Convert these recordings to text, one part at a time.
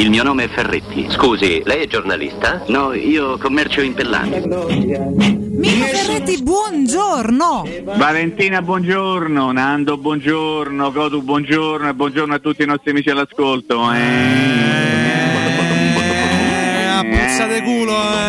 Il mio nome è Ferretti. Scusi, lei è giornalista? No, io commercio in Pellano. Mino Ferretti, buongiorno. Valentina, buongiorno. Nando, buongiorno. Godu, buongiorno. E buongiorno a tutti i nostri amici all'ascolto. A puzzate culo.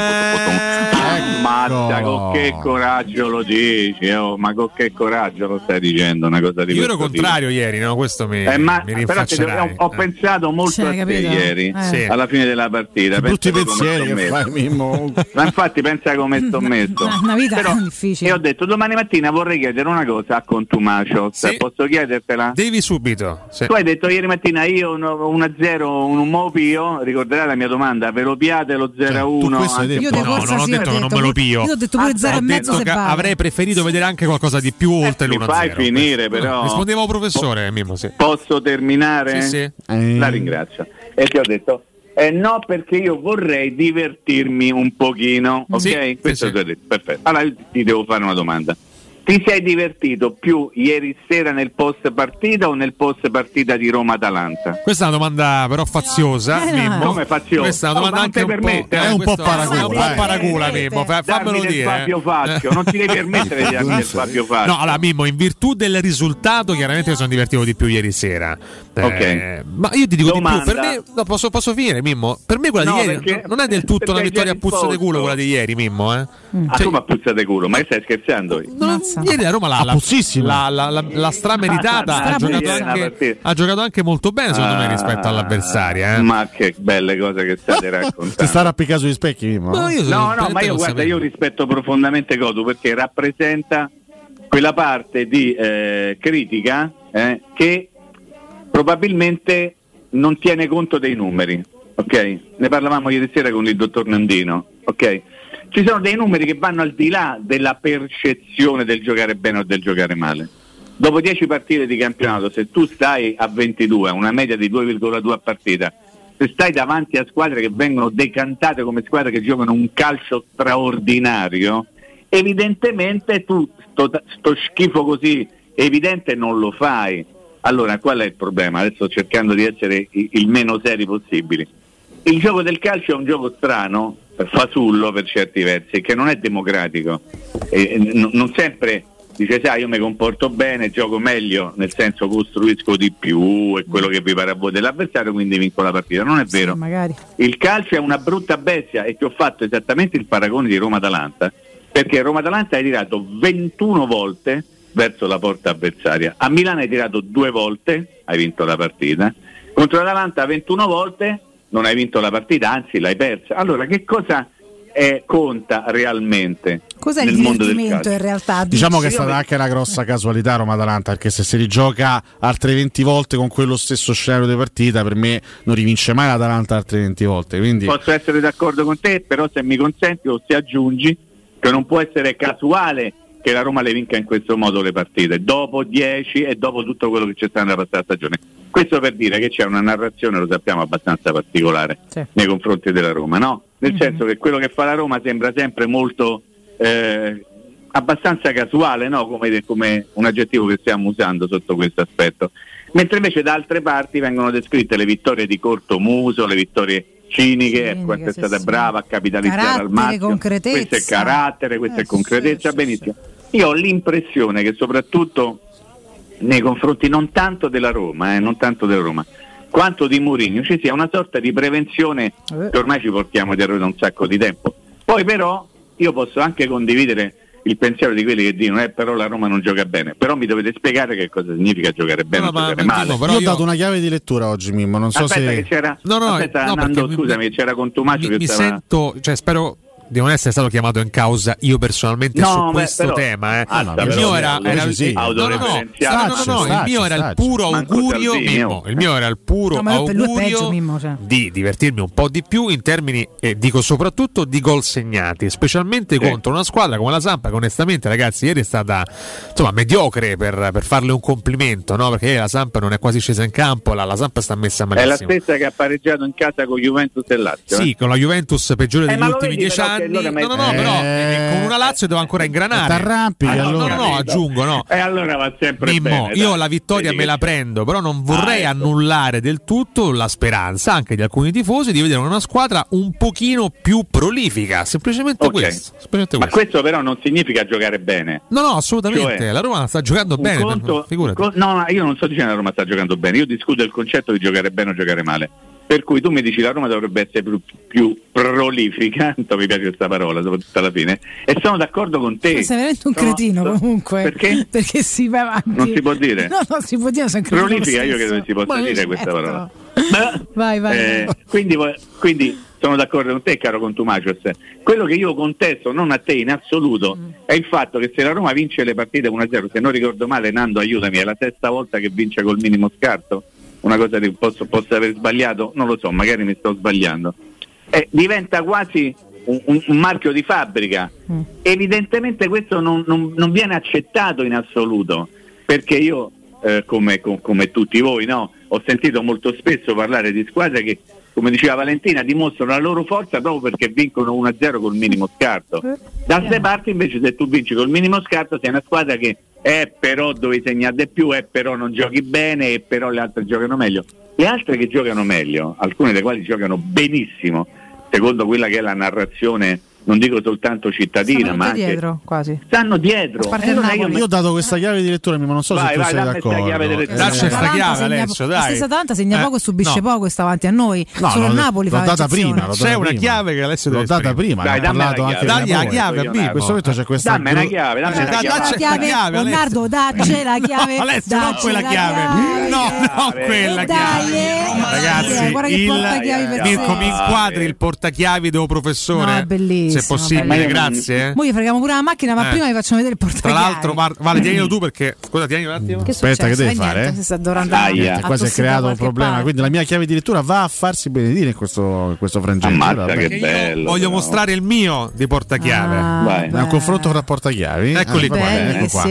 Mazza, con che coraggio lo dici, oh, ma con che coraggio lo stai dicendo una cosa di questo? Io ero contrario ieri, no? Questo mi rinfaccerai. Però ho pensato molto a te ieri, alla fine della partita. Tutti i pensieri che fai, Mimmo. Ma infatti pensa come sto messo. Una vita però difficile. E ho detto domani mattina vorrei chiedere una cosa a Contumacio. Sì. Posso chiedertela? Devi subito. Sì. Tu hai detto ieri mattina io 1-0, un mopio. Ricorderai la mia domanda, ve lo piate lo 0-1? Io non ho detto che non me lo pio. Io ho detto pure 0,5 se vale. Avrei preferito vedere anche qualcosa di più oltre l'1-0. Mi fai finire però. Rispondevo professore Mimmo, sì. Posso terminare? Sì, sì. La ringrazio. E ti ho detto no, perché io vorrei divertirmi un pochino. Ok? Sì, questo sì. Ti ho detto. Perfetto. Allora io ti devo fare una domanda. Ti sei divertito più ieri sera nel post partita o nel post partita di Roma-Atalanta? Questa è una domanda però faziosa, Mimmo. Come faziosa? Questa è una domanda anche un po' paracula. Un po' paracula, Mimmo. Fammelo dire. Fabio Fazio, non ti devi permettere di darmi il Fabio Fazio. No, allora Mimmo, in virtù del risultato chiaramente mi sono divertito di più ieri sera. Ok. Ma io ti dico domanda. Di più, per me no, posso finire, Mimmo. Per me quella di ieri non è del tutto una vittoria a puzza di culo quella di ieri, Mimmo, eh. Ah, cioè, tu ma puzza di culo, ma stai scherzando? Ieri a Roma la strameritata ha giocato anche molto bene secondo me rispetto all'avversaria, eh? Ma che belle cose che state raccontando. Ti sta rappicato sugli specchi? Io rispetto profondamente Godu perché rappresenta quella parte di critica che probabilmente non tiene conto dei numeri, ok? Ne parlavamo ieri sera con il dottor Nandino, ok? Ci sono dei numeri che vanno al di là della percezione del giocare bene o del giocare male. Dopo 10 partite di campionato, se tu stai a 22, una media di 2,2 a partita, se stai davanti a squadre che vengono decantate come squadre che giocano un calcio straordinario, evidentemente tu sto schifo così evidente non lo fai. Allora, qual è il problema? Adesso cercando di essere il meno seri possibili. Il gioco del calcio è un gioco strano, fasullo per certi versi, che non è democratico e non sempre dice sai io mi comporto bene, gioco meglio, nel senso costruisco di più e quello che vi pare a voi dell'avversario, quindi vinco la partita. Non è vero, magari. Il calcio è una brutta bestia e ti ho fatto esattamente il paragone di Roma-Atalanta perché Roma-Atalanta hai tirato 21 volte verso la porta avversaria, a Milano hai tirato 2 volte, hai vinto la partita, contro l'Atalanta 21 volte non hai vinto la partita, anzi l'hai persa. Allora che cosa conta realmente? Cos'è nel il mondo del calcio? In realtà diciamo che è stata anche una grossa casualità Roma-Atalanta, perché se si rigioca altre 20 volte con quello stesso scenario di partita, per me non rivince mai l'Atalanta altre 20 volte. Quindi posso essere d'accordo con te, però se mi consenti o se aggiungi che non può essere casuale che la Roma le vinca in questo modo le partite dopo 10 e dopo tutto quello che c'è stato nella passata stagione. Questo per dire che c'è una narrazione, lo sappiamo, abbastanza particolare nei confronti della Roma, no? Nel senso che quello che fa la Roma sembra sempre molto abbastanza casuale, no? Come un aggettivo che stiamo usando sotto questo aspetto, mentre invece da altre parti vengono descritte le vittorie di corto muso, le vittorie ciniche, questa è stata brava a capitalizzare al massimo, questo è carattere, questa è concretezza, benissimo. Io ho l'impressione che soprattutto nei confronti non tanto della Roma, quanto di Mourinho ci sia una sorta di prevenzione che ormai ci portiamo dietro da un sacco di tempo. Poi però io posso anche condividere il pensiero di quelli che dicono però la Roma non gioca bene, però mi dovete spiegare che cosa significa giocare bene o giocare male. Io ho dato una chiave di lettura oggi, Mimmo, non so se che c'era Nando, scusami, c'era Contumacio che stava... sento, cioè spero di non essere stato chiamato in causa io personalmente questo però, tema. Il mio era il puro augurio, Mimmo, il mio era il puro augurio di divertirmi un po' di più in termini, dico soprattutto di gol segnati, specialmente contro una squadra come la Sampa, che onestamente ragazzi ieri è stata insomma mediocre per farle un complimento, no? Perché la Sampa non è quasi scesa in campo, la Sampa sta messa malissimo. È la stessa che ha pareggiato in casa con Juventus e Lazio. Sì, con la Juventus peggiore degli ultimi 10 anni. anni. No, però con una Lazio devo ancora ingranare. T'arrampichi, allora. No, aggiungo, no. E allora va sempre Mimmo, bene. Io la vittoria me la prendo, però non vorrei annullare del tutto la speranza anche di alcuni tifosi di vedere una squadra un pochino più prolifica, semplicemente, okay, questo. Semplicemente questo. Ma questo però non significa giocare bene. No, assolutamente. Cioè, la Roma sta giocando bene. No, io non sto dicendo la Roma sta giocando bene, io discuto il concetto di giocare bene o giocare male. Per cui tu mi dici la Roma dovrebbe essere più prolifica, tanto mi piace questa parola, soprattutto alla fine, e sono d'accordo con te. Ma sei veramente un cretino, comunque. Perché? Perché si va avanti. Non si può dire. No, non si può dire, sono cretino. Prolifica, io credo che si possa dire questa parola. Ma, vai. Quindi sono d'accordo con te, caro Contumacio. Quello che io contesto, non a te in assoluto, è il fatto che se la Roma vince le partite 1-0, se non ricordo male, Nando aiutami, è la sesta volta che vince col minimo scarto. Una cosa che posso aver sbagliato, non lo so, magari mi sto sbagliando, diventa quasi un marchio di fabbrica. Evidentemente questo non viene accettato in assoluto, perché io come tutti voi, no, ho sentito molto spesso parlare di squadre che, come diceva Valentina, dimostrano la loro forza proprio perché vincono 1-0 col minimo scarto. Da altre parti invece, se tu vinci col minimo scarto sei una squadra che però dove segnate più, però non giochi bene, però le altre giocano meglio. Le altre che giocano meglio, alcune delle quali giocano benissimo, secondo quella che è la narrazione, non dico soltanto cittadina, ma anche dietro, quasi. Stanno dietro. Io ho dato questa chiave di lettura, ma non so se tu sei d'accordo. Dacci questa chiave, Alessio, dai. La stessa Atalanta segna poco e subisce poco e sta avanti a noi. No, solo il Napoli l'ho fa data prima. C'è una chiave che Alessio l'ho data prima. Dai, dammi la chiave. In questo momento c'è questa. Dammi una chiave. Dacci la chiave, Leonardo, dacci la chiave. Alessio, non quella chiave. No, non quella chiave. Ragazzi, Mirko, mi inquadri il portachiavi del professore. Ah, bellissimo. Se possibile, grazie. Poi gli freghiamo pure la macchina, ma prima vi facciamo vedere il portachiavi. Tra l'altro, Vale, tienilo tu perché. Scusa, tienilo un attimo. Aspetta, che devi fare? Qua si è creato un problema. Parte. Quindi la mia chiave di lettura va a farsi benedire in questo frangente. Ammazza, che bello! Voglio mostrare il mio di portachiave. Vai. È un confronto fra portachiavi. Eccoli qua.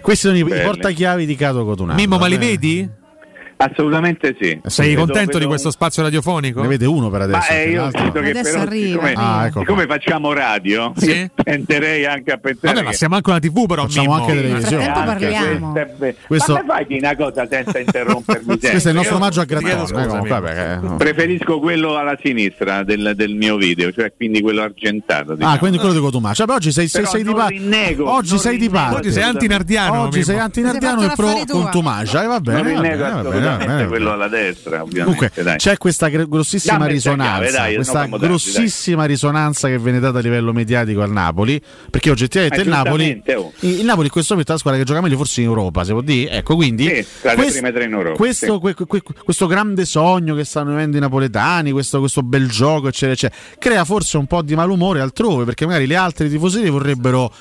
Questi sono i portachiavi di Cato Cotunano. Mimmo, ma li vedi? Assolutamente sì. Sei contento di questo spazio radiofonico? Ne vede uno per adesso. Io credo che adesso però, siccome facciamo radio, sì? Tenderei anche a pensare. Vabbè, ma siamo anche una TV, però facciamo anche televisione. Parliamo. Ma fai di una cosa senza interrompermi? Questo è il nostro omaggio a Grattano. Preferisco quello alla sinistra del mio video, cioè quindi quello argentato. Diciamo. Quindi quello di Cotumaccio. Cioè, oggi sei di parte. Oggi sei di parte. Oggi sei antinardiano. Oggi sei antinardiano e pro Contumacio. Va bene. Quello alla destra, ovviamente. Dunque, dai. C'è questa grossissima risonanza, chiave, dai, questa grossissima risonanza che viene data a livello mediatico al Napoli, perché oggettivamente il Napoli in questo momento è la squadra che gioca meglio forse in Europa, si può dire. Ecco, quindi tra le prime tre in Europa, questo grande sogno che stanno vivendo i napoletani, questo bel gioco, eccetera, eccetera, crea forse un po' di malumore altrove, perché magari le altre tifoserie vorrebbero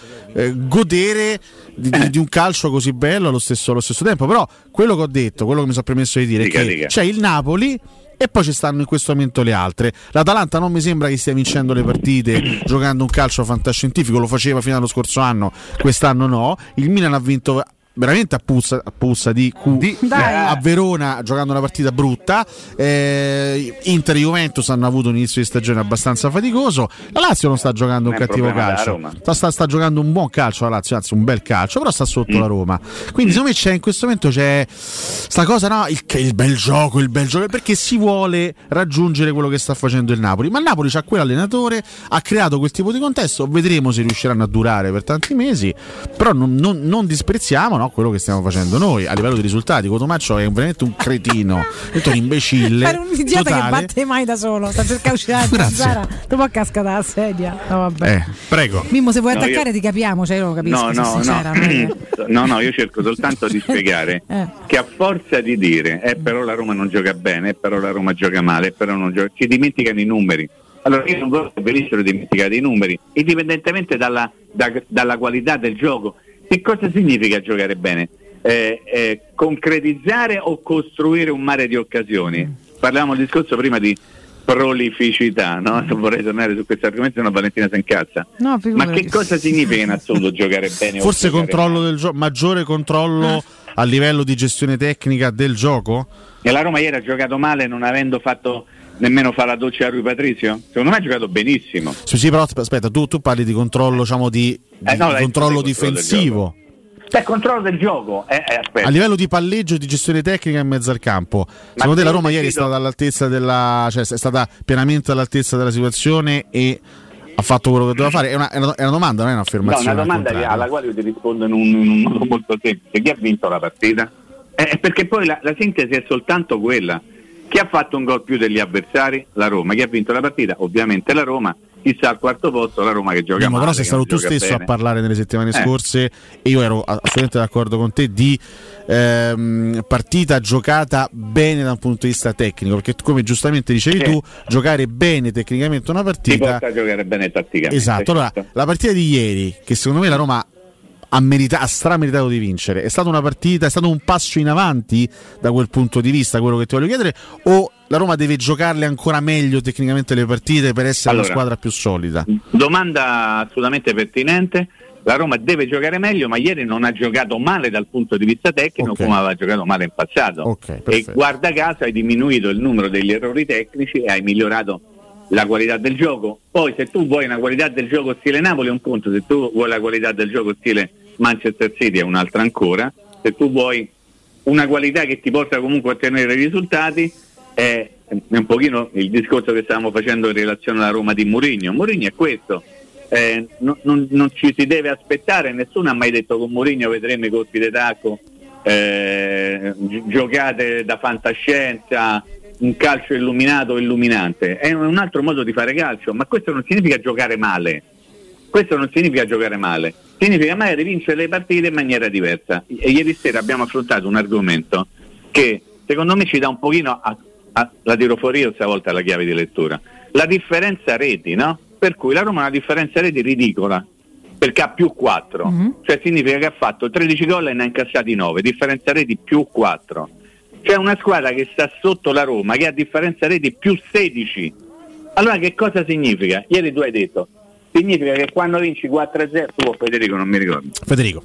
godere di un calcio così bello allo stesso tempo. Però quello che ho detto, quello che mi sono permesso di dire, che c'è il Napoli e poi ci stanno in questo momento le altre. L'Atalanta non mi sembra che stia vincendo le partite giocando un calcio fantascientifico, lo faceva fino allo scorso anno, quest'anno no. Il Milan ha vinto veramente a puzza a Verona giocando una partita brutta, Inter e Juventus hanno avuto un inizio di stagione abbastanza faticoso, la Lazio non sta giocando un cattivo calcio, sta giocando un buon calcio la Lazio, anzi un bel calcio, però sta sotto la Roma, quindi secondo me c'è in questo momento c'è sta cosa, no, il bel gioco, perché si vuole raggiungere quello che sta facendo il Napoli, ma il Napoli c'ha quell'allenatore, ha creato quel tipo di contesto, vedremo se riusciranno a durare per tanti mesi, però non disprezziamo, no? Quello che stiamo facendo noi a livello di risultati. Cotumaccio è veramente un cretino, è un imbecille. Era un idiota totale. Che batte mai da solo. Sta per uscire da Zara. Dopo casca dalla sedia. No, vabbè. Prego. Mimmo, se vuoi attaccare ti capiamo. Cioè, io lo capisco. No, io cerco soltanto di spiegare che a forza di dire però la Roma non gioca bene, però la Roma gioca male, però non gioca. Ci dimenticano i numeri. Allora io non voglio che venissero dimenticati i numeri, indipendentemente dalla qualità del gioco. Che cosa significa giocare bene? Concretizzare o costruire un mare di occasioni? Parlavamo del discorso prima di prolificità, no? Non vorrei tornare su questo argomento, no, Valentina si incazza. No, ma che cosa significa in assoluto giocare bene? Forse controllo del gioco, maggiore controllo a livello di gestione tecnica del gioco? E la Roma ieri ha giocato male non avendo fatto nemmeno fa la doccia a Rui Patrício? Secondo me ha giocato benissimo. Sì, sì, però aspetta, tu parli di controllo, diciamo di controllo difensivo. Beh, controllo del gioco, a livello di palleggio e di gestione tecnica in mezzo al campo. Secondo te la Roma ieri è stata all'altezza della, cioè è stata pienamente all'altezza della situazione e ha fatto quello che doveva fare? È una domanda, non è un'affermazione. No, una domanda alla quale io ti rispondo in un modo molto semplice: chi ha vinto la partita? Perché poi la sintesi è soltanto quella. Chi ha fatto un gol più degli avversari? La Roma. Chi ha vinto la partita? Ovviamente la Roma. Chissà al quarto posto la Roma che gioca male. Però sei stato tu stesso bene a parlare nelle settimane scorse, e io ero assolutamente d'accordo con te, di partita giocata bene da un punto di vista tecnico, perché come giustamente dicevi tu, giocare bene tecnicamente una partita ti porta a giocare bene tatticamente. Esatto. Allora, la partita di ieri, che secondo me la Roma ha strameritato di vincere, è stata una partita, è stato un passo in avanti da quel punto di vista, quello che ti voglio chiedere, o la Roma deve giocarle ancora meglio tecnicamente le partite per essere una squadra più solida? Domanda assolutamente pertinente. La Roma deve giocare meglio, ma ieri non ha giocato male dal punto di vista tecnico, come aveva giocato male in passato. E guarda caso hai diminuito il numero degli errori tecnici e hai migliorato la qualità del gioco. Poi se tu vuoi una qualità del gioco stile Napoli è un conto, se tu vuoi la qualità del gioco stile Manchester City è un'altra ancora. Se tu vuoi una qualità che ti porta comunque a ottenere i risultati, è un pochino il discorso che stavamo facendo in relazione alla Roma di Mourinho. Mourinho è questo, non ci si deve aspettare, nessuno ha mai detto con Mourinho vedremo i colpi di tacco, giocate da fantascienza, un calcio illuminato o illuminante. È un altro modo di fare calcio, ma questo non significa giocare male. Questo non significa giocare male, significa magari vincere le partite in maniera diversa. E ieri sera abbiamo affrontato un argomento che secondo me ci dà un pochino, la tiro fuori io stavolta la chiave di lettura, la differenza reti, no? Per cui la Roma ha una differenza reti ridicola, perché ha più 4, cioè significa che ha fatto 13 gol e ne ha incassati 9, differenza reti più 4. C'è una squadra che sta sotto la Roma che ha differenza reti più 16. Allora che cosa significa? Ieri tu hai detto, significa che quando vinci 4-0, tu o Federico, non mi ricordo. Federico.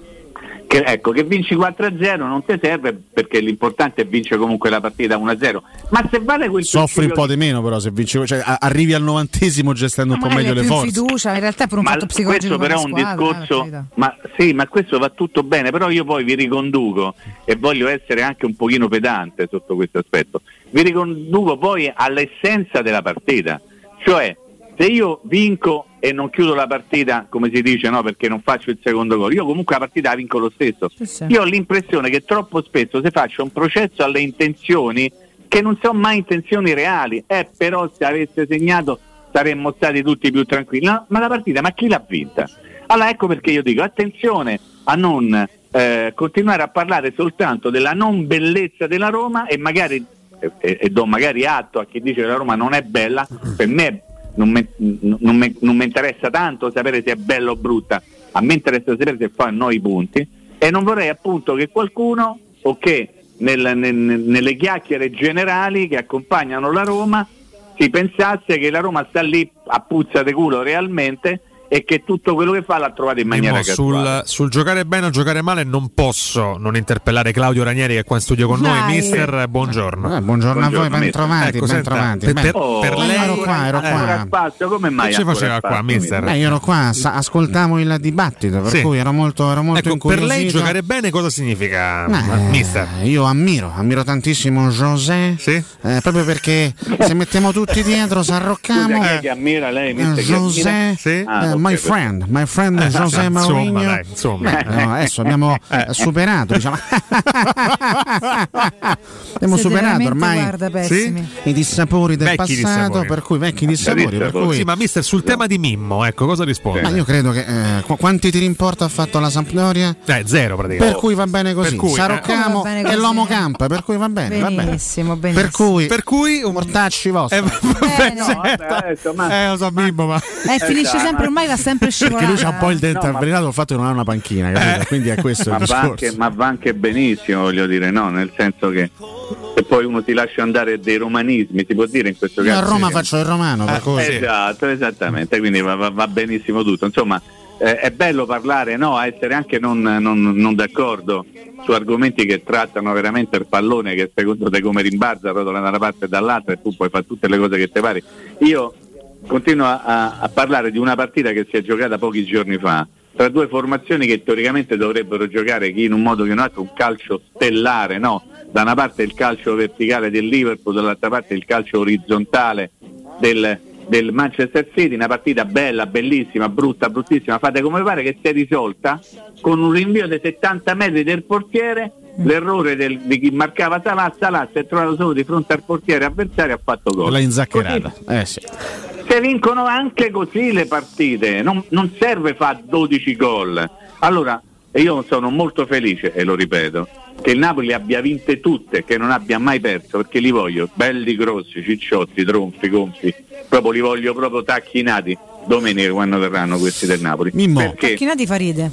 Che vinci 4-0 non ti serve, perché l'importante è vincere comunque la partita 1-0. Ma se vale quel soffri un po' di meno, però se vinci, cioè arrivi al 90° gestendo un po' meglio le forze. Fiducia, in realtà per un fatto psicologico. Questo però è un discorso, ma questo va tutto bene, però io poi vi riconduco, e voglio essere anche un pochino pedante sotto questo aspetto. Vi riconduco poi all'essenza della partita, cioè se io vinco e non chiudo la partita, come si dice, no, perché non faccio il secondo gol, io comunque la partita la vinco lo stesso. Sì. Io ho l'impressione che troppo spesso si faccia un processo alle intenzioni che non sono mai intenzioni reali. Però se avesse segnato saremmo stati tutti più tranquilli. No, ma la partita, ma chi l'ha vinta? Allora ecco perché io dico attenzione a non continuare a parlare soltanto della non bellezza della Roma, e magari e do magari atto a chi dice che la Roma non è bella. Per me è non mi interessa tanto sapere se è bella o brutta, a me interessa sapere se fa noi punti, e non vorrei appunto che qualcuno o che nelle chiacchiere generali che accompagnano la Roma si pensasse che la Roma sta lì a puzza di culo realmente, e che tutto quello che fa l'ha trovato in maniera casuale. Sul giocare bene o giocare male non posso non interpellare Claudio Ranieri, che è qua in studio con noi. Mister, buongiorno. Buongiorno a voi, bentrovati. Per lei ero qua. Spazio, come mai? Che ci faceva qua, mister? Io ero qua, ascoltavo il dibattito, per cui ero molto incuriosito. Per lei giocare bene cosa significa, mister? Io ammiro tantissimo José, proprio perché se mettiamo tutti dietro, s'arrocchiamo. Chi ammira lei, mister? José, My friend José Mourinho. No, adesso abbiamo superato, diciamo. Abbiamo superato ormai i dissapori del passato, per cui vecchi dissapori. Per cui... Sì, ma mister, sul tema di Mimmo, ecco, cosa risponde? Io credo che quanti tiri in porta ha fatto la Sampdoria? Zero praticamente. Per cui va bene così. Sarocchiamo e l'uomo campa, per cui va bene. Benissimo, benissimo. Per cui un mortacci vostro. Lo so Mimmo, ma... finisce sempre ormai, va sempre scivolata. Perché lui c'ha un po' il dente avvelenato, il fatto che non ha una panchina, capito? Quindi è questo il discorso. Ma va anche benissimo, voglio dire, no? Nel senso che se poi uno si lascia andare dei romanismi, si può dire in questo caso. Io a Roma faccio il romano, per così. Esatto, esattamente, quindi va benissimo tutto. Insomma, è bello parlare, no? Essere anche non d'accordo su argomenti che trattano veramente il pallone, che secondo te come rimbalza, rotola da una parte e dall'altra, e tu puoi fare tutte le cose che ti pare. Io continuo a parlare di una partita che si è giocata pochi giorni fa tra due formazioni che teoricamente dovrebbero giocare, chi in un modo che in un altro, un calcio stellare, no? Da una parte il calcio verticale del Liverpool, dall'altra parte il calcio orizzontale del Manchester City. Una partita bella, bellissima, brutta, bruttissima, fate come pare, che si è risolta con un rinvio dei 70 metri del portiere, l'errore di chi marcava Salah si è trovato solo di fronte al portiere avversario, ha fatto gol. L'ha inzaccherata. Sì. Se vincono anche così le partite, non serve fare 12 gol. Allora io sono molto felice, e lo ripeto, che il Napoli le abbia vinte tutte, che non abbia mai perso, perché li voglio belli, grossi, cicciotti, tronfi, gonfi, proprio li voglio proprio tacchinati domenica quando verranno questi del Napoli. Perché tacchinati fa ride.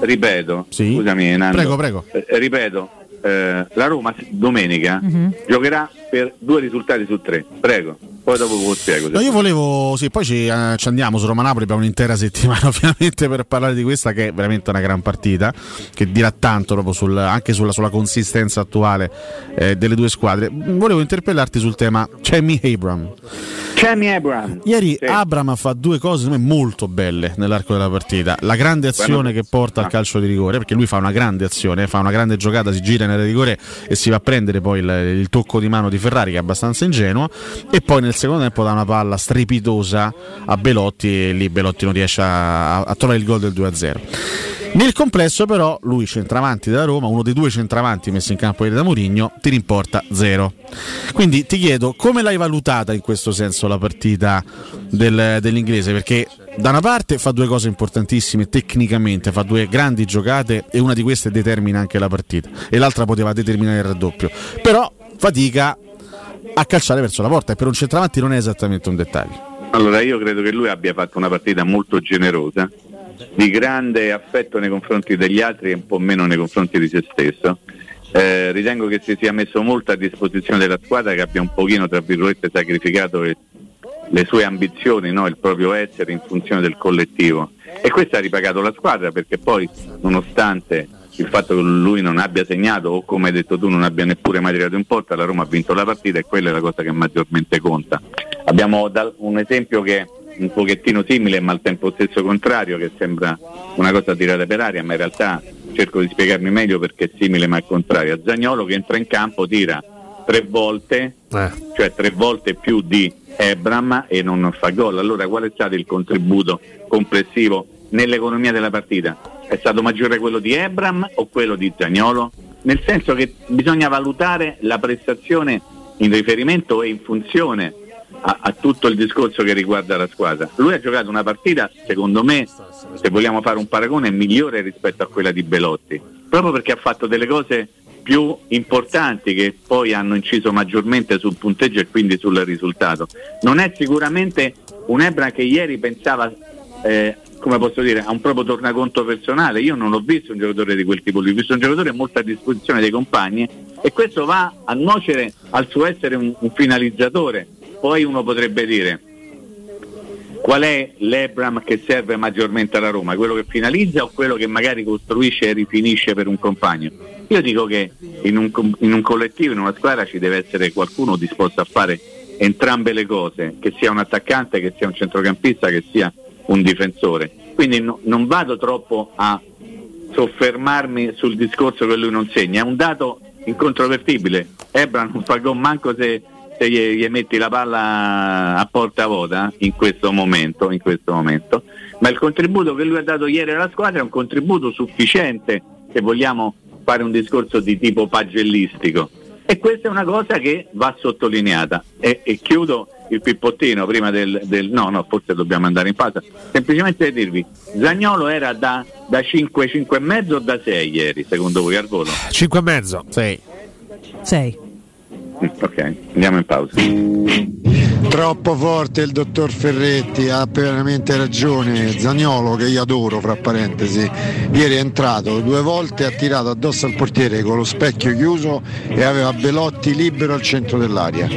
Ripeto, sì. Scusami Nando, prego. Ripeto, la Roma domenica giocherà per 2 risultati su 3. Prego. Poi dopo lo spiego. No, io volevo, sì, poi ci andiamo su Roma Napoli per un'intera settimana ovviamente per parlare di questa, che è veramente una gran partita, che dirà tanto proprio anche sulla consistenza attuale delle due squadre. Volevo interpellarti sul tema Tammy Abraham. Ieri sì. Abraham fa due cose secondo me molto belle nell'arco della partita. La grande azione che porta al calcio di rigore, perché lui fa una grande azione, fa una grande giocata, si gira nel rigore e si va a prendere poi il tocco di mano di Ferrari, che è abbastanza ingenuo, e poi nel secondo tempo dà una palla strepitosa a Belotti e lì Belotti non riesce a trovare il gol del 2-0. Nel complesso però lui, centravanti della Roma, uno dei due centravanti messi in campo ieri da Mourinho, tiri in porta 0. Quindi ti chiedo come l'hai valutata in questo senso la partita dell'inglese, perché da una parte fa due cose importantissime tecnicamente, fa due grandi giocate e una di queste determina anche la partita e l'altra poteva determinare il raddoppio, però fatica a calciare verso la porta, e per un centravanti non è esattamente un dettaglio. Allora io credo che lui abbia fatto una partita molto generosa, di grande affetto nei confronti degli altri e un po' meno nei confronti di se stesso. Ritengo che si sia messo molto a disposizione della squadra, che abbia un pochino, tra virgolette, sacrificato le sue ambizioni, no? Il proprio essere in funzione del collettivo, e questo ha ripagato la squadra, perché poi nonostante il fatto che lui non abbia segnato, o come hai detto tu non abbia neppure mai tirato in porta, la Roma ha vinto la partita, e quella è la cosa che maggiormente conta. Abbiamo un esempio che un pochettino simile ma al tempo stesso contrario, che sembra una cosa tirata per aria ma in realtà cerco di spiegarmi meglio perché è simile ma è contrario. Zaniolo, che entra in campo, tira 3 volte, cioè 3 volte più di Abraham, e non fa gol. Allora qual è stato il contributo complessivo nell'economia della partita? È stato maggiore quello di Abraham o quello di Zaniolo? Nel senso che bisogna valutare la prestazione in riferimento e in funzione a tutto il discorso che riguarda la squadra. Lui ha giocato una partita, secondo me, se vogliamo fare un paragone, migliore rispetto a quella di Belotti, proprio perché ha fatto delle cose più importanti che poi hanno inciso maggiormente sul punteggio e quindi sul risultato. Non è sicuramente un Ebra che ieri pensava come posso dire, a un proprio tornaconto personale. Io non ho visto un giocatore di quel tipo, ho visto un giocatore molto a disposizione dei compagni, e questo va a nuocere al suo essere un finalizzatore. Poi uno potrebbe dire: qual è l'Ebram che serve maggiormente alla Roma? Quello che finalizza o quello che magari costruisce e rifinisce per un compagno? Io dico che in un collettivo, in una squadra, ci deve essere qualcuno disposto a fare entrambe le cose, che sia un attaccante, che sia un centrocampista, che sia un difensore. Quindi non vado troppo a soffermarmi sul discorso che lui non segna, è un dato incontrovertibile. Ebram non fa gol manco se gli metti la palla a porta vuota in questo momento, ma il contributo che lui ha dato ieri alla squadra è un contributo sufficiente se vogliamo fare un discorso di tipo pagellistico, e questa è una cosa che va sottolineata. E chiudo il pippottino prima del no, forse dobbiamo andare in pausa, semplicemente per dirvi: Zaniolo era da 5,5 o da 6 ieri secondo voi al volo? 5,5. 6. Ok, andiamo in pausa. Troppo forte il dottor Ferretti, ha veramente ragione. Zaniolo, che io adoro, fra parentesi, ieri è entrato 2 volte, ha tirato addosso al portiere con lo specchio chiuso e aveva Belotti libero al centro dell'area,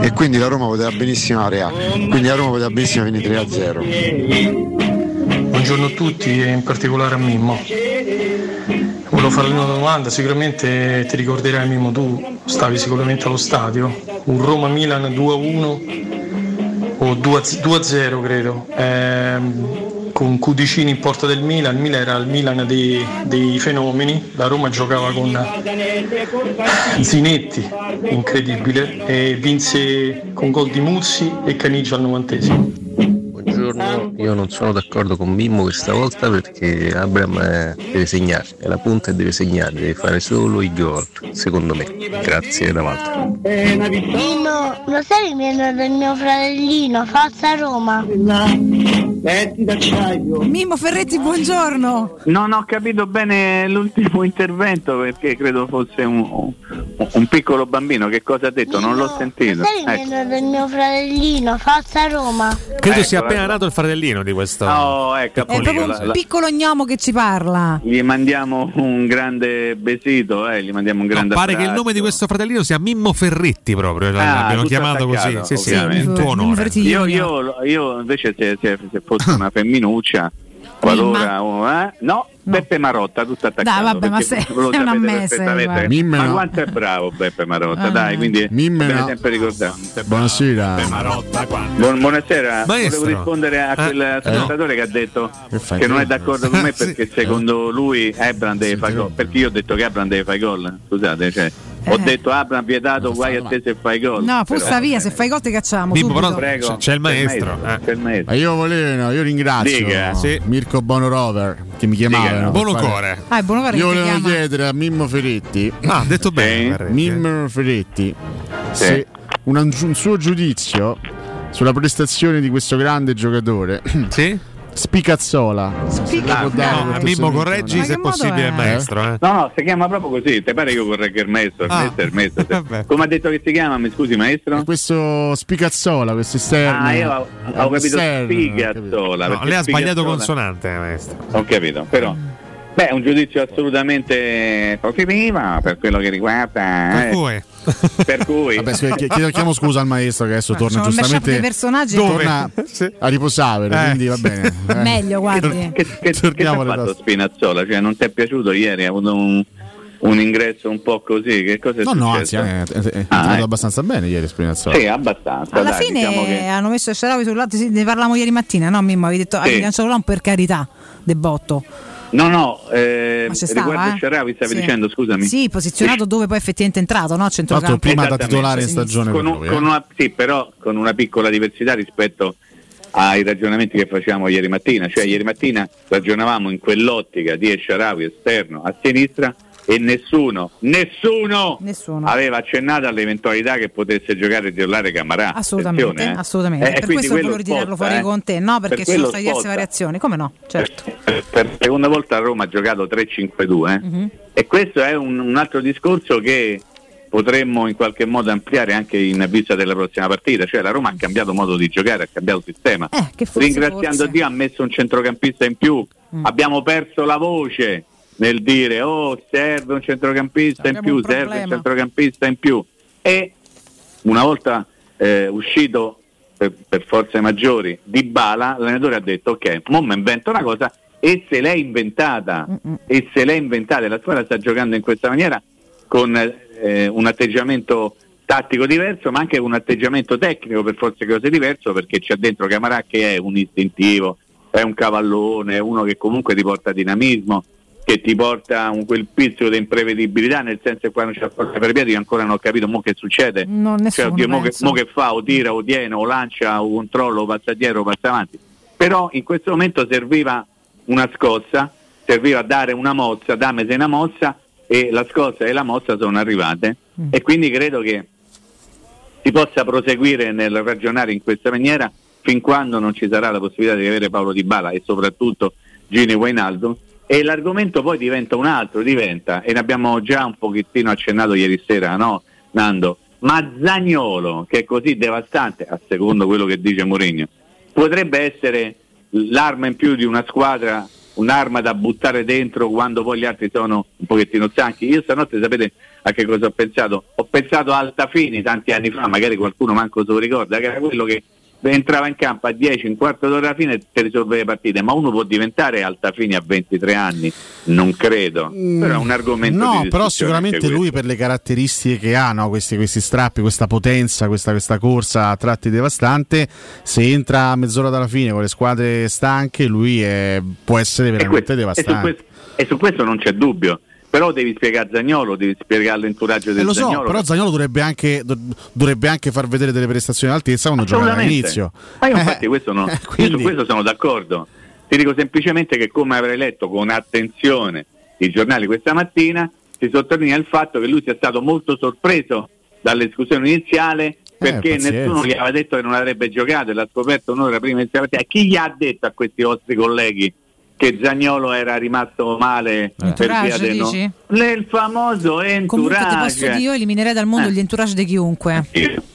e quindi la Roma poteva benissimo venire 3-0. Buongiorno a tutti e in particolare a Mimmo. Volevo farle una domanda, sicuramente ti ricorderai Mimmo, tu stavi sicuramente allo stadio, un Roma-Milan 2-1 o 2-0 credo, con Cudicini in porta del Milan. Il Milan era il Milan dei fenomeni, la Roma giocava con Zinetti, incredibile, e vinse con gol di Muzzi e Caniggia al 90°. Buongiorno, io non sono d'accordo con Mimmo questa volta perché Abraham deve segnare, è la punta e deve segnare, deve fare solo i gol, secondo me. Grazie, da volta. Mimmo, lo sai il mio del mio fratellino, forza Roma. Mimmo Ferretti, buongiorno. Non ho capito bene l'ultimo intervento perché credo fosse un piccolo bambino, che cosa ha detto? Mimmo, non l'ho sentito. Lo sai il mio del mio fratellino, forza Roma. Credo sia appena nato il fratellino di questo. Oh, ecco, è proprio un piccolo gnomo che ci parla. Gli mandiamo un grande besito, gli mandiamo un grande abbraccio. Pare che il nome di questo fratellino sia Mimmo Ferretti proprio, l'abbiamo chiamato così. Sì, in tuo onore. Io invece se fosse una femminuccia, qualora no, Beppe Marotta tutto attaccato. Dai, vabbè, ma se è una messa. Ma quanto è bravo Beppe Marotta, dai, quindi bene sempre ricordato. Buonasera. Beppe Marotta, buonasera. Maestro. Volevo rispondere a quel ascoltatore che ha detto che non è d'accordo con me perché secondo lui Abraham deve fare gol, perché io ho detto che Abraham deve fare gol. Scusate, ho detto Abraham vietato, guai a te se fai gol. No, fussa via, se fai gol ti cacciamo. Bimbo, però, prego. C'è il maestro. Ma io volevo, io ringrazio Mirko Bonorover che mi chiamava. Buonocore. Io volevo chiedere a Mimmo Ferretti. Ah, detto bene. Mimmo Ferretti, se un suo giudizio sulla prestazione di questo grande giocatore. Sì. Spinazzola. Mimmo, correggi se possibile il maestro. No, si chiama proprio così. Te pare che io corregga il maestro? Il maestro. Come ha detto che si chiama? Mi scusi, maestro? E questo Spinazzola, questo esterno. Ah, io ho capito Spinazzola. No, lei ha sbagliato consonante, maestro. Ho capito, però. Beh, un giudizio assolutamente positivo per quello che riguarda. Per cui. Vabbè, chiediamo scusa al maestro che adesso torna giustamente. Torna a riposare, quindi va bene. Meglio, guardi. Che ha fatto Spinazzola? Cioè, non ti è piaciuto ieri? Ha avuto un ingresso un po' così, che cosa è successo? No, anzi, è andato abbastanza bene ieri Spinazzola. Sì, abbastanza. Alla fine diciamo che hanno messo El Shaarawy sul lato, ne parlavamo ieri mattina, no Mimmo? Avevi detto, lancialo per carità, de botto. No, riguardo il Shaarawy stavi dicendo, scusami. Sì, posizionato dove poi effettivamente è entrato, no? Centrocampo. Prima da titolare in stagione però con una piccola diversità rispetto ai ragionamenti che facciamo ieri mattina. Cioè ieri mattina ragionavamo in quell'ottica di El Shaarawy esterno a sinistra e nessuno aveva accennato all'eventualità che potesse giocare il titolare Camarà. Assolutamente. Per questo volevo ritirarlo fuori con te, no? Perché ci sono state diverse variazioni, come no? Certo. Per la seconda volta a Roma ha giocato 3-5-2 e questo è un altro discorso che potremmo in qualche modo ampliare anche in vista della prossima partita. Cioè la Roma ha cambiato modo di giocare, ha cambiato sistema, ringraziando Dio ha messo un centrocampista in più. Abbiamo perso la voce nel dire serve un centrocampista in più, e una volta uscito per forze maggiori Dybala, l'allenatore ha detto mo mi invento una cosa e se l'è inventata. La squadra sta giocando in questa maniera con un atteggiamento tattico diverso ma anche un atteggiamento tecnico per forze cose diverso, perché c'è dentro Camarà che è un istintivo, è un cavallone, è uno che comunque ti porta dinamismo, che ti porta quel pizzico di imprevedibilità, nel senso che qua non c'è forza per piedi, che ancora non ho capito mo che succede, che fa, o tira o tiene o lancia o controllo o passa dietro o passa avanti. Però in questo momento serviva una scossa, serviva dare una mozza, e la scossa e la mozza sono arrivate e quindi credo che si possa proseguire nel ragionare in questa maniera fin quando non ci sarà la possibilità di avere Paolo Dybala e soprattutto Gini Wijnaldum. E l'argomento poi diventa un altro, e ne abbiamo già un pochettino accennato ieri sera, no Nando? Mazzagnolo, che è così devastante, a secondo quello che dice Mourinho, potrebbe essere l'arma in più di una squadra, un'arma da buttare dentro quando poi gli altri sono un pochettino stanchi. Io stanotte, sapete a che cosa ho pensato? Ho pensato a Altafini tanti anni fa, magari qualcuno manco se lo ricorda, che era quello che entrava in campo a 10, un quarto d'ora alla fine te risolve le partite, ma uno può diventare Altafini a 23 anni? Non credo, però è un argomento no, però sicuramente lui per le caratteristiche che ha, no? questi strappi, questa potenza, questa corsa a tratti devastante, se entra a mezz'ora dalla fine con le squadre stanche lui può essere veramente devastante, e su questo non c'è dubbio. Però devi spiegare a Zaniolo, devi spiegare l'entourage del Zaniolo. Lo so, però Zaniolo dovrebbe anche far vedere delle prestazioni all'altezza quando gioca all'inizio. Ma io infatti questo no, quindi... io su questo sono d'accordo. Ti dico semplicemente che, come avrei letto con attenzione i giornali questa mattina, si sottolinea il fatto che lui sia stato molto sorpreso dalla discussione iniziale, perché nessuno gli aveva detto che non avrebbe giocato, e l'ha scoperto un'ora prima di iniziare la partita. Chi gli ha detto a questi vostri colleghi che Zaniolo era rimasto male per via del il famoso entourage? Comunque ti posso dire, io eliminerei dal mondo gli entourage di chiunque,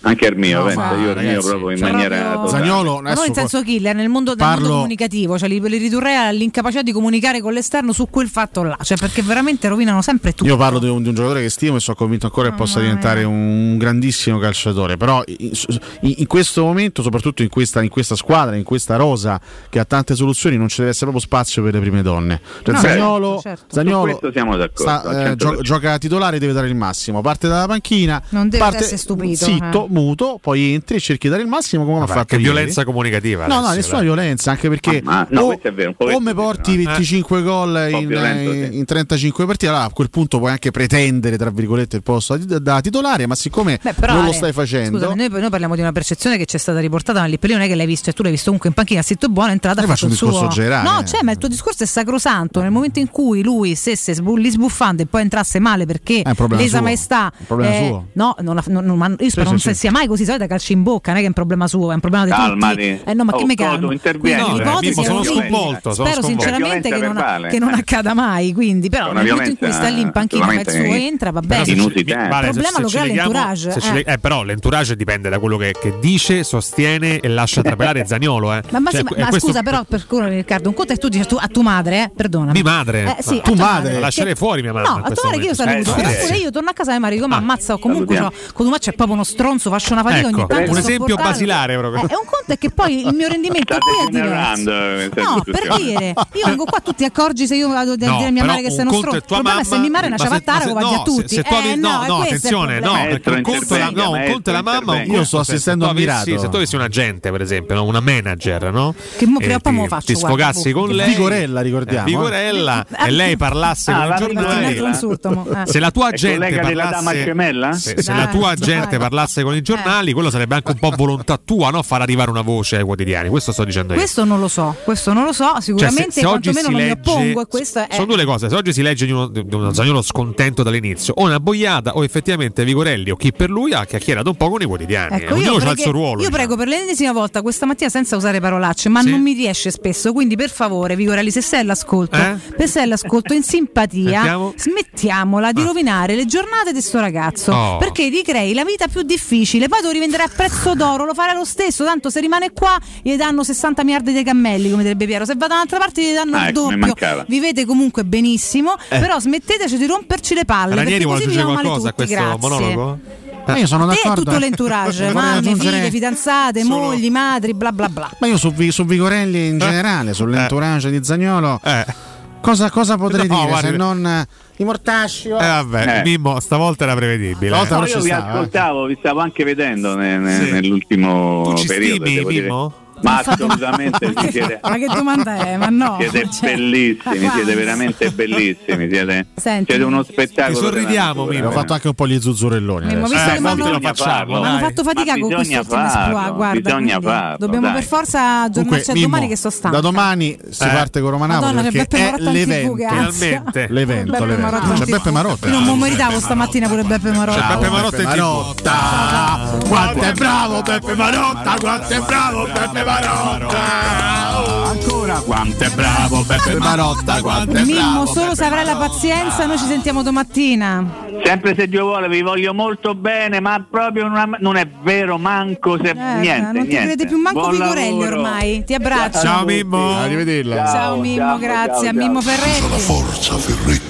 anche il mio, io proprio in maniera Zaniolo, no, in senso killer nel mondo comunicativo, cioè li ridurrei all'incapacità di comunicare con l'esterno su quel fatto là, cioè perché veramente rovinano sempre tutto. Io parlo di un giocatore che stimo e sono convinto ancora che possa diventare un grandissimo calciatore, però in questo momento, soprattutto in questa squadra, in questa rosa che ha tante soluzioni, non ci deve essere proprio spazio per le prime donne. Zaniolo siamo d'accordo, gioca titolare, deve dare il massimo, parte dalla panchina, non deve essere stupito, zitto, muto, poi entri e cerchi di dare il massimo, come hanno fatto ieri. Violenza comunicativa adesso, no, nessuna violenza, anche perché questo è vero, o mi porti 25 gol in 35 partite, allora a quel punto puoi anche pretendere tra virgolette il posto da titolare, ma siccome non lo stai facendo, scusami, noi parliamo di una percezione che c'è stata riportata, ma lì per lì non è che l'hai visto, e tu l'hai visto comunque in panchina, zitto, buona entrata, faccio un discorso generale, no, cioè, ma il tuo discorso è sacrosanto. Nel momento in cui lui stesse sbuffando e poi entrasse male perché lesa maestà, no, non se sia mai così, solita calci in bocca, non è che è un problema suo, è un problema di tutti. Spero sinceramente che non accada mai, quindi però nel momento in cui sta lì in panchina e suo entra, va bene, il problema lo crea l'entourage, però l'entourage dipende da quello che dice, sostiene e lascia trapelare Zaniolo. Ma scusa, però per Riccardo, un conto è tu a tua madre, perdona. Mia madre? Sì, tu madre. Lascerei fuori mia madre. No, a tua madre che io saluto. Io torno a casa e mi dico, ma ammazza, o comunque no, Contumacio è proprio uno stronzo, faccio una fatica ogni tanto. Un esempio basilare proprio. È un conto è che poi il mio rendimento qui è diverso. No, per dire, io vengo qua, tu ti accorgi se io vado a dire a mia madre che sei uno stronzo. Il problema è se mia madre è una ciabattara, lo vagli a tutti. No, attenzione, no, perché un conto è la mamma. Io sto assistendo a mirato. Se tu avessi un agente, per esempio, una manager, no? Che prima o poi lo faccio. Ti sfogassi con lei. Vigorella, ricordiamo. Vigorella, e lei parlasse con il giornale. Se la tua agente parlasse, con i giornali, quello sarebbe anche un po' volontà tua, no? Far arrivare una voce ai quotidiani. Questo sto dicendo io. Questo non lo so, sicuramente, cioè, se quantomeno non mi oppongo, e questo è... Sono due le cose: se oggi si legge di uno Zaniolo scontento dall'inizio, o una boiata, o effettivamente Vigorelli o chi per lui ha chiacchierato un po' con i quotidiani. Ecco, ognuno ha il suo ruolo. Io prego per l'ennesima volta questa mattina senza usare parolacce, ma non mi riesce spesso, quindi per favore Vigorelli, se sei all'ascolto, in simpatia, smettiamola di rovinare le giornate di sto ragazzo, perché gli crei la vita più difficile, poi lo rivenderà a prezzo d'oro, lo farà lo stesso, tanto se rimane qua gli danno 60 miliardi dei cammelli, come direbbe Piero, se va da un'altra parte gli danno il doppio, vivete comunque benissimo, però smetteteci di romperci le palle. Ranieri vuole aggiungere qualcosa tutti, a questo monologo? Io sono d'accordo. E tutto l'entourage, mamme, figlie, fidanzate, mogli, madri, bla bla bla. Ma io su Vigorelli in generale, sull'entourage di Zaniolo, cosa potrei dire, guarda, se non i mortacci? Mimmo, stavolta era prevedibile. No, io vi ascoltavo, vi stavo anche vedendo nell'ultimo periodo. Tu ci stimi, Mimmo? Ma assolutamente. Ma che domanda è? Ma no, siete bellissimi, siete veramente bellissimi, siete uno spettacolo. Ti sorridiamo, Mimmo. Ho fatto anche un po' gli zuzzurelloni. Abbiamo fatto fatica con questo esploit, guarda. Dobbiamo per forza aggiornarci a domani, che sono stanco. Da domani si parte con Roma Napoli, perché è l'evento. C'è Beppe Marotta. Non mi meritavo stamattina pure Beppe Marotta. C'è Beppe Marotta in TV. Quanto è bravo Beppe Marotta, quanto è bravo Beppe Marotta, ancora quanto è bravo Beppe Marotta, quanto è bravo Mimmo, solo se avrai la pazienza. Noi ci sentiamo domattina, sempre se Dio vuole, vi voglio molto bene, ma proprio non è vero manco se niente, non ti crede più manco buon Vigorelli lavoro. Ormai ti abbraccio, ciao Mimmo, arrivederla, ciao Mimmo, grazie a Mimmo Ferretti, la forza Ferretti.